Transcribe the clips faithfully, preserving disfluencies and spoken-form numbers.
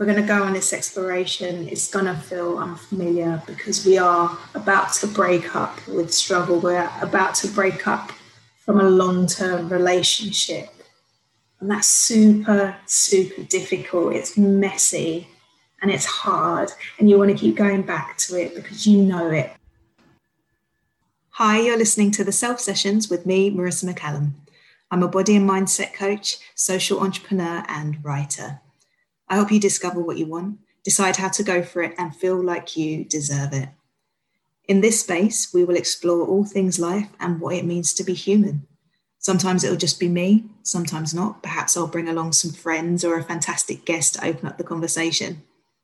we're going to go on this exploration. It's going to feel unfamiliar because we are about to break up with struggle. We're about to break up from a long-term relationship. And that's super, super difficult. It's messy and it's hard. And you want to keep going back to it because you know it. Hi, you're listening to the Self Sessions with me, Marissa McCallum. I'm a body and mindset coach, social entrepreneur and writer. I help you discover what you want, decide how to go for it, and feel like you deserve it. In this space, we will explore all things life and what it means to be human. Sometimes it'll just be me, sometimes not. Perhaps I'll bring along some friends or a fantastic guest to open up the conversation.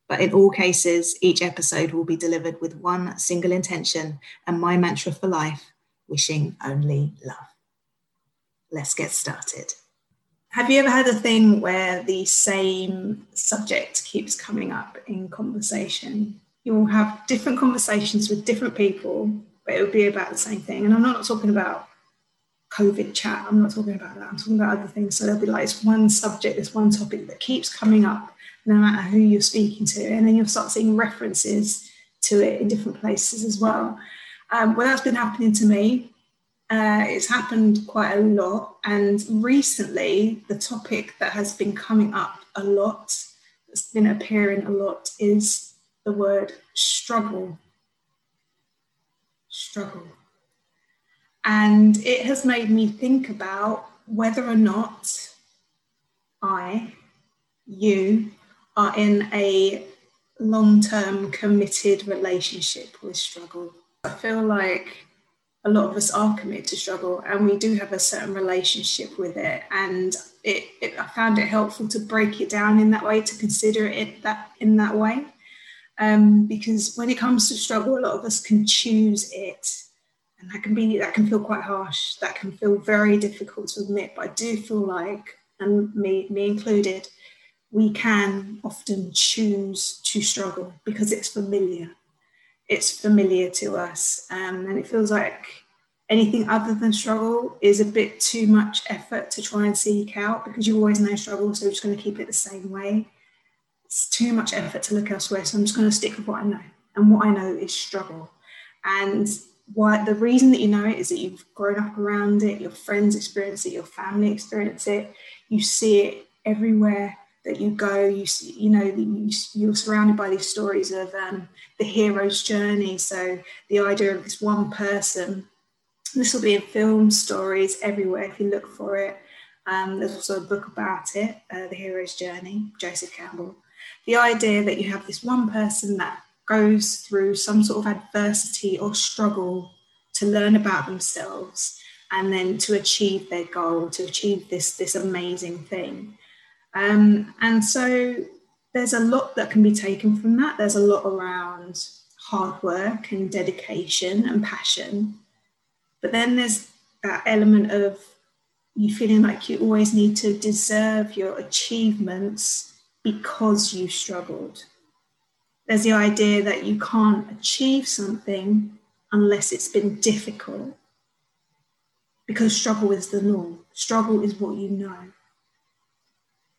But in all cases, each episode will be delivered with one single intention and my mantra for life, wishing only love. Let's get started. Have you ever had a thing where the same subject keeps coming up in conversation? You will have different conversations with different people, but it will be about the same thing. And I'm not talking about COVID chat. I'm not talking about that. I'm talking about other things. So there'll be like this one subject, this one topic that keeps coming up no matter who you're speaking to. And then you'll start seeing references to it in different places as well. Um, well, that's been happening to me. Uh, it's happened quite a lot, and recently the topic that has been coming up a lot, that's been appearing a lot, is the word struggle. Struggle. And it has made me think about whether or not I, you, are in a long-term committed relationship with struggle. I feel like a lot of us are committed to struggle and we do have a certain relationship with it. And it, it, I found it helpful to break it down in that way, to consider it that in that way. Um, because when it comes to struggle, a lot of us can choose it. And that can be, that can feel quite harsh. That can feel very difficult to admit. But I do feel like, and me, me included, we can often choose to struggle because it's familiar. It's familiar to us, um, and it feels like anything other than struggle is a bit too much effort to try and seek out because you always know struggle, so we're just going to keep it the same way. It's too much effort to look elsewhere, so I'm just going to stick with what I know, and what I know is struggle. And why, the reason that you know it is that you've grown up around it, your friends experience it, your family experience it, you see it everywhere that you go, you see, you know, you, you're surrounded by these stories of um, the hero's journey. So the idea of this one person, this will be in film stories everywhere if you look for it. Um, there's also a book about it, uh, The Hero's Journey, Joseph Campbell. The idea that you have this one person that goes through some sort of adversity or struggle to learn about themselves and then to achieve their goal, to achieve this, this amazing thing. Um, and so there's a lot that can be taken from that. There's a lot around hard work and dedication and passion. But then there's that element of you feeling like you always need to deserve your achievements because you struggled. There's the idea that you can't achieve something unless it's been difficult, because struggle is the norm. Struggle is what you know.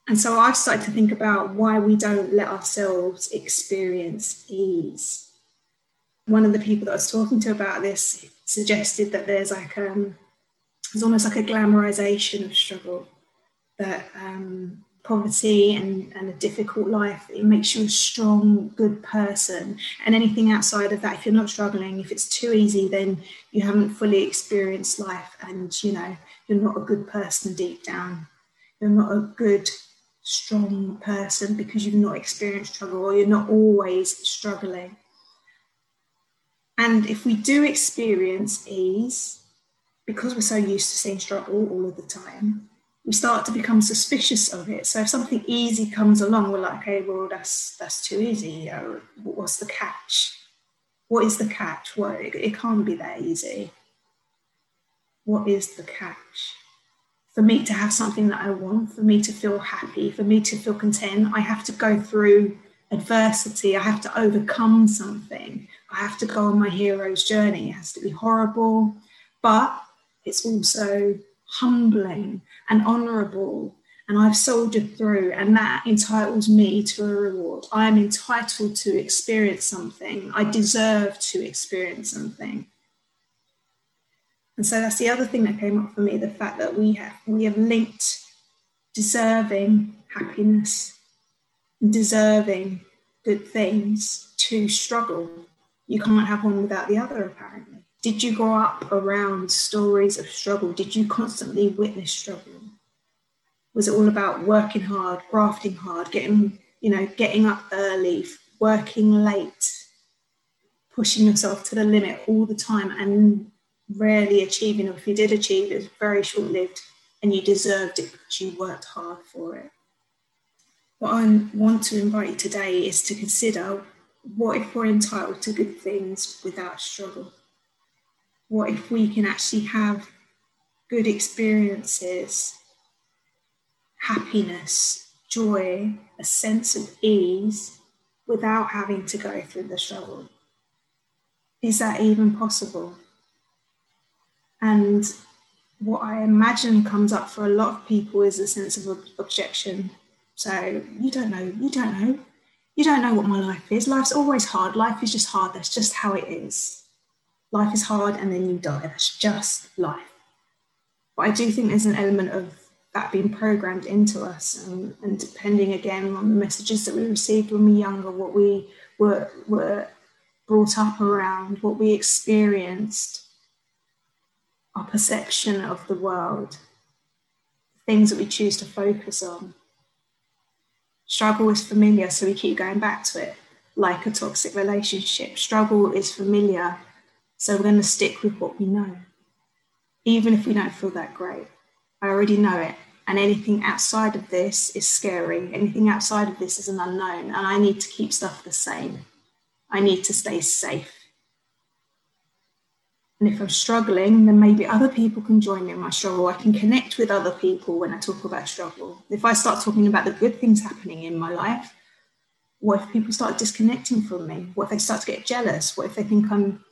And so I've started to think about why we don't let ourselves experience ease. One of the people that I was talking to about this suggested that there's like um, there's almost like a glamorization of struggle, that um, poverty and, and a difficult life, it makes you a strong, good person. And anything outside of that, if you're not struggling, if it's too easy, then you haven't fully experienced life and, you know, you're not a good person deep down. You're not a good strong person because you've not experienced struggle, or you're not always struggling. And if we do experience ease, because we're so used to seeing struggle all of the time, we start to become suspicious of it. So if something easy comes along, we're like, okay, well, that's that's too easy. What's the catch? What is the catch? Well, it, it can't be that easy. What is the catch? For me to have something that I want, for me to feel happy, for me to feel content, I have to go through adversity. I have to overcome something. I have to go on my hero's journey. It has to be horrible, but it's also humbling and honourable and I've soldiered through, and that entitles me to a reward. I am entitled to experience something. I deserve to experience something. And so that's the other thing that came up for me, the fact that we have we have linked deserving happiness, deserving good things to struggle. You can't have one without the other, apparently. Did you grow up around stories of struggle? Did you constantly witness struggle? Was it all about working hard, grafting hard, getting, you know, getting up early, working late, pushing yourself to the limit all the time and rarely achieving, or if you did achieve, it was very short-lived and you deserved it because you worked hard for it? What I want to invite you today is to consider, what if we're entitled to good things without struggle? What if we can actually have good experiences, happiness, joy, a sense of ease without having to go through the struggle? Is that even possible? And what I imagine comes up for a lot of people is a sense of objection. So you don't know, you don't know. You don't know what my life is. Life's always hard. Life is just hard. That's just how it is. Life is hard and then you die. That's just life. But I do think there's an element of that being programmed into us, and, and depending again on the messages that we received when we were younger, what we were, were brought up around, what we experienced, our perception of the world, things that we choose to focus on. Struggle is familiar, so we keep going back to it, like a toxic relationship. Struggle is familiar, so we're going to stick with what we know, even if we don't feel that great. I already know it, and anything outside of this is scary. Anything outside of this is an unknown, and I need to keep stuff the same. I need to stay safe. And if I'm struggling, then maybe other people can join me in my struggle. I can connect with other people when I talk about struggle. If I start talking about the good things happening in my life, what if people start disconnecting from me? What if they start to get jealous? What if they think I'm,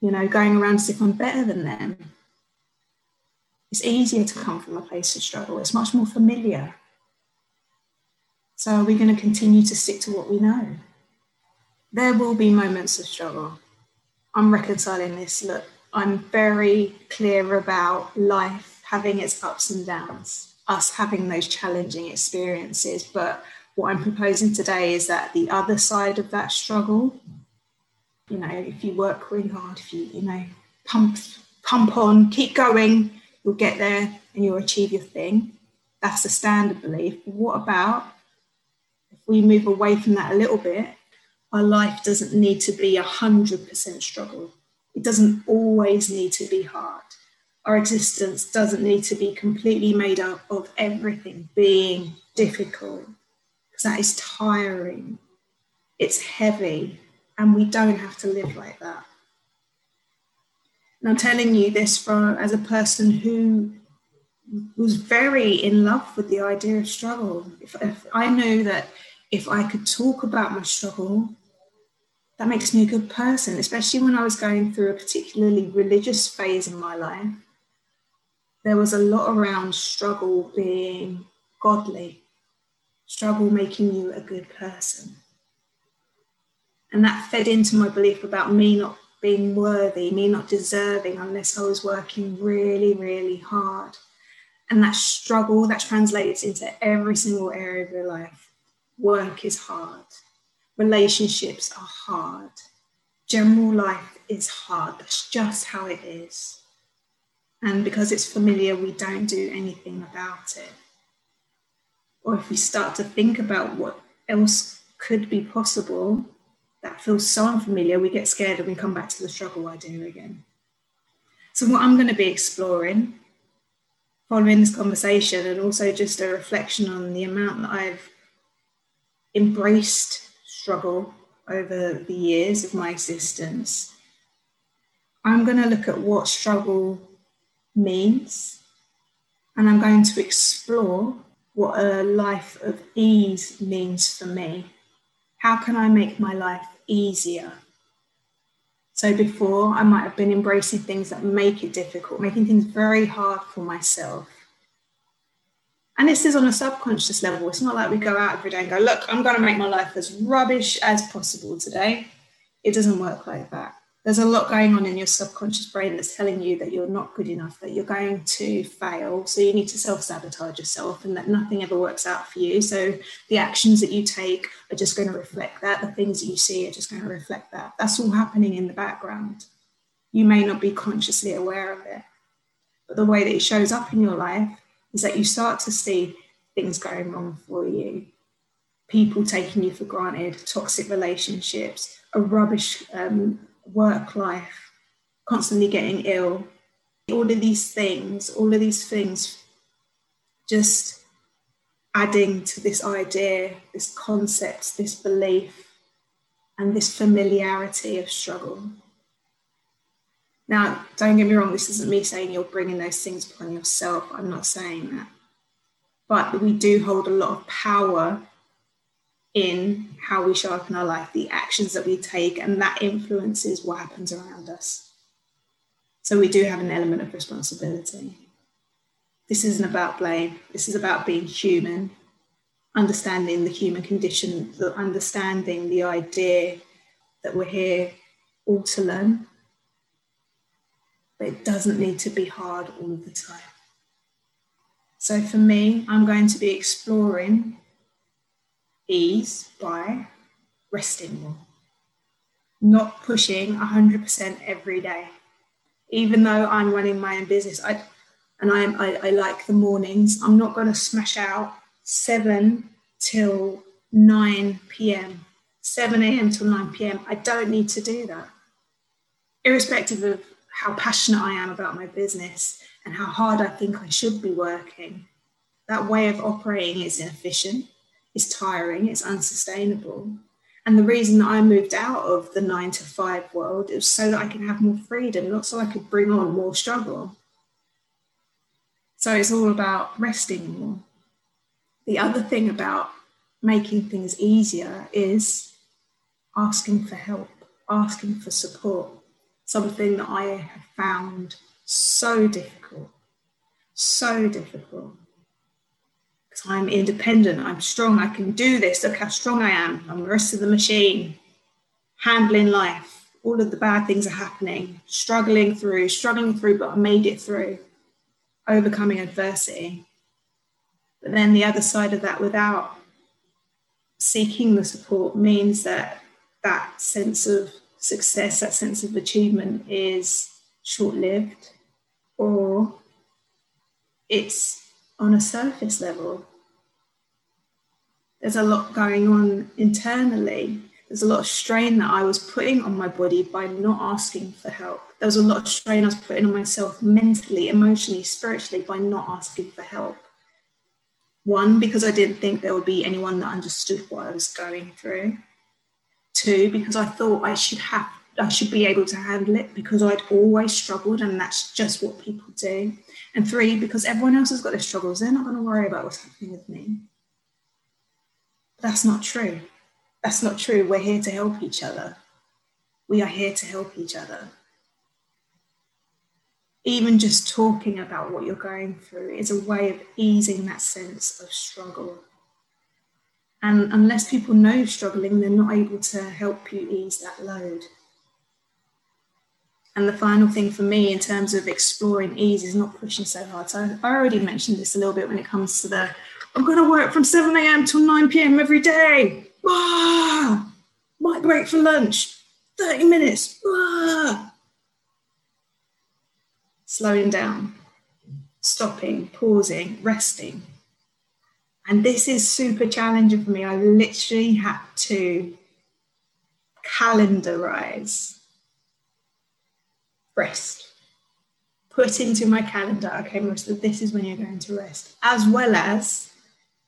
you know, going around as if I'm better than them? It's easier to come from a place of struggle. It's much more familiar. So are we going to continue to stick to what we know? There will be moments of struggle. I'm reconciling this. Look, I'm very clear about life having its ups and downs, us having those challenging experiences. But what I'm proposing today is that the other side of that struggle, you know, if you work really hard, if you, you know, pump, pump on, keep going, you'll get there and you'll achieve your thing. That's the standard belief. But what about if we move away from that a little bit? Our life doesn't need to be one hundred percent struggle. It doesn't always need to be hard. Our existence doesn't need to be completely made up of everything being difficult, because that is tiring. It's heavy, and we don't have to live like that. And I'm telling you this from as a person who was very in love with the idea of struggle. If, if I knew that if I could talk about my struggle, that makes me a good person, especially when I was going through a particularly religious phase in my life. There was a lot around struggle being godly, struggle making you a good person. And that fed into my belief about me not being worthy, me not deserving unless I was working really, really hard. And that struggle, that translates into every single area of your life. Work is hard. Relationships are hard. General life is hard. That's just how it is. And because it's familiar, we don't do anything about it. Or if we start to think about what else could be possible, that feels so unfamiliar, we get scared and we come back to the struggle idea again. So what I'm going to be exploring following this conversation, and also just a reflection on the amount that I've embraced struggle over the years of my existence, I'm going to look at what struggle means, and I'm going to explore what a life of ease means for me. How can I make my life easier? So before, I might have been embracing things that make it difficult, making things very hard for myself. And this is on a subconscious level. It's not like we go out every day and go, look, I'm going to make my life as rubbish as possible today. It doesn't work like that. There's a lot going on in your subconscious brain that's telling you that you're not good enough, that you're going to fail. So you need to self-sabotage yourself, and that nothing ever works out for you. So the actions that you take are just going to reflect that. The things that you see are just going to reflect that. That's all happening in the background. You may not be consciously aware of it, but the way that it shows up in your life is that you start to see things going wrong for you. People taking you for granted, toxic relationships, a rubbish um, work life, constantly getting ill. All of these things, all of these things just adding to this idea, this concept, this belief, and this familiarity of struggle. Now, don't get me wrong, this isn't me saying you're bringing those things upon yourself. I'm not saying that. But we do hold a lot of power in how we show up in our life, the actions that we take, and that influences what happens around us. So we do have an element of responsibility. This isn't about blame. This is about being human, understanding the human condition, the understanding the idea that we're here all to learn. But it doesn't need to be hard all of the time. So for me, I'm going to be exploring ease by resting more, not pushing one hundred percent every day. Even though I'm running my own business, I and I'm, I I like the mornings, I'm not going to smash out seven till nine p.m. seven a.m. till nine p.m. I don't need to do that. Irrespective of how passionate I am about my business and how hard I think I should be working, that way of operating is inefficient. It's tiring, it's unsustainable. And the reason that I moved out of the nine to five world is so that I can have more freedom, not so I could bring on more struggle. So it's all about resting more. The other thing about making things easier is asking for help, asking for support, something that I have found so difficult, so difficult. I'm independent, I'm strong, I can do this, look how strong I am, I'm Marissa the machine, handling life, all of the bad things are happening, struggling through, struggling through, but I made it through, overcoming adversity. But then the other side of that, without seeking the support, means that that sense of success, that sense of achievement is short-lived, or it's on a surface level. There's a lot going on internally. There's a lot of strain that I was putting on my body by not asking for help. There was a lot of strain I was putting on myself mentally, emotionally, spiritually by not asking for help. One, because I didn't think there would be anyone that understood what I was going through. Two, because I thought I should have, I should be able to handle it because I'd always struggled and that's just what people do. And three, because everyone else has got their struggles, they're not going to worry about what's happening with me. But that's not true. That's not true. We're here to help each other. We are here to help each other. Even just talking about what you're going through is a way of easing that sense of struggle. And unless people know you're struggling, they're not able to help you ease that load. And the final thing for me in terms of exploring ease is not pushing so hard. So I already mentioned this a little bit when it comes to the, I'm going to work from seven a.m. till nine p.m. every day. Ah, might break for lunch, thirty minutes. Ah. Slowing down, stopping, pausing, resting. And this is super challenging for me. I literally had to calendarize rest, put into my calendar, okay, Marissa, this is when you're going to rest, as well as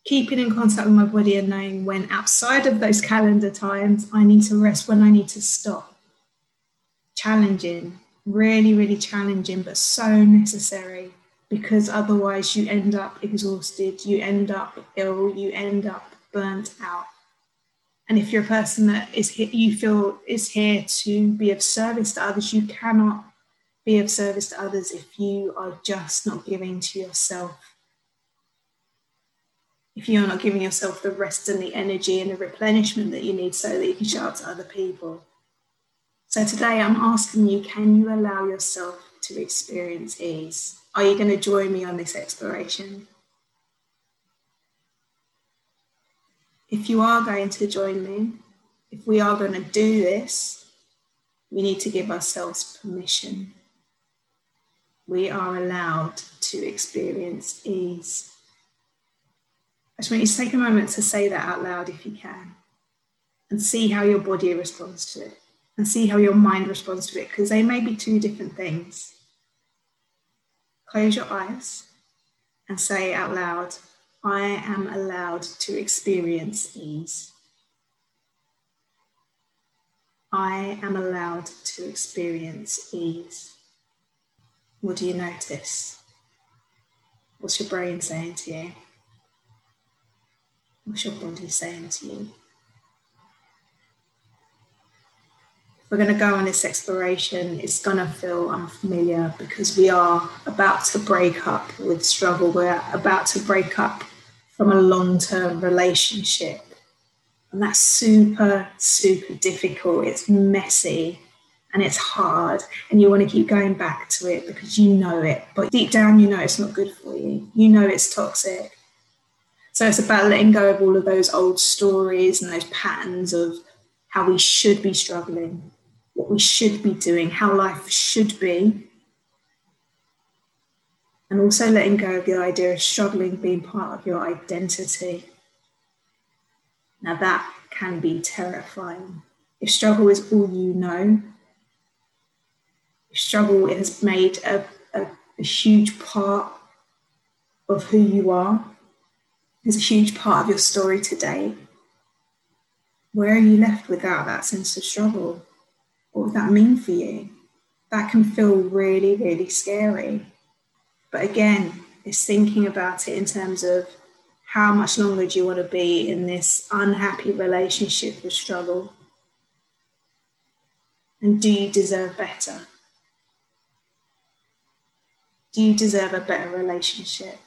keeping in contact with my body and knowing when outside of those calendar times, I need to rest, when I need to stop. Challenging, really, really challenging, but so necessary, because otherwise you end up exhausted, you end up ill, you end up burnt out. And if you're a person that is you feel is here to be of service to others, you cannot be of service to others if you are just not giving to yourself. if you're not giving yourself the rest and the energy and the replenishment that you need so that you can show out to other people. So today I'm asking you, can you allow yourself to experience ease? Are you going to join me on this exploration? If you are going to join me, if we are going to do this, we need to give ourselves permission. We are allowed to experience ease. I just want you to take a moment to say that out loud if you can, and see how your body responds to it, and see how your mind responds to it, because they may be two different things. Close your eyes and say out loud, I am allowed to experience ease. I am allowed to experience ease. What do you notice? What's your brain saying to you? What's your body saying to you? We're going to go on this exploration. It's going to feel unfamiliar because we are about to break up with struggle. We're about to break up from a long-term relationship. And that's super, super difficult. It's messy and it's hard. And you want to keep going back to it because you know it. But deep down, you know it's not good for you. You know it's toxic. So it's about letting go of all of those old stories and those patterns of how we should be struggling, what we should be doing, how life should be. And also letting go of the idea of struggling being part of your identity. Now that can be terrifying. If struggle is all you know, if struggle has made a, a, a huge part of who you are, is a huge part of your story today, where are you left without that sense of struggle? What would that mean for you? That can feel really, really scary. But again, it's thinking about it in terms of how much longer do you want to be in this unhappy relationship with struggle? And do you deserve better? Do you deserve a better relationship?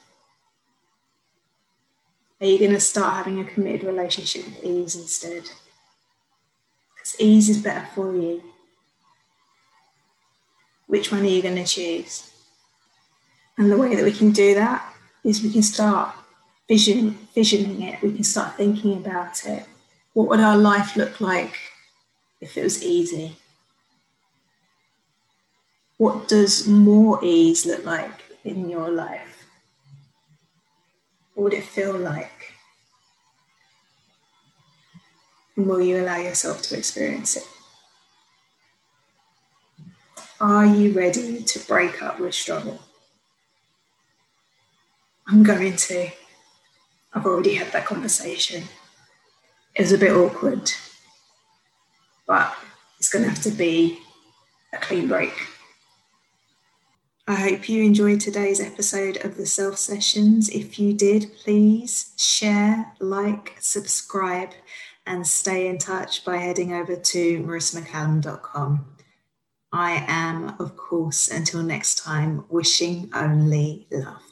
Are you going to start having a committed relationship with ease instead? Because ease is better for you. Which one are you going to choose? And the way that we can do that is we can start Vision, visioning it, we can start thinking about it. What would our life look like if it was easy? What does more ease look like in your life? What would it feel like? And will you allow yourself to experience it? Are you ready to break up with struggle? I'm going to. I've already had that conversation. It was a bit awkward, but it's going to have to be a clean break. I hope you enjoyed today's episode of the Self Sessions. If you did, please share, like, subscribe, and stay in touch by heading over to marissa mccallum dot com. I am, of course, until next time, wishing only love.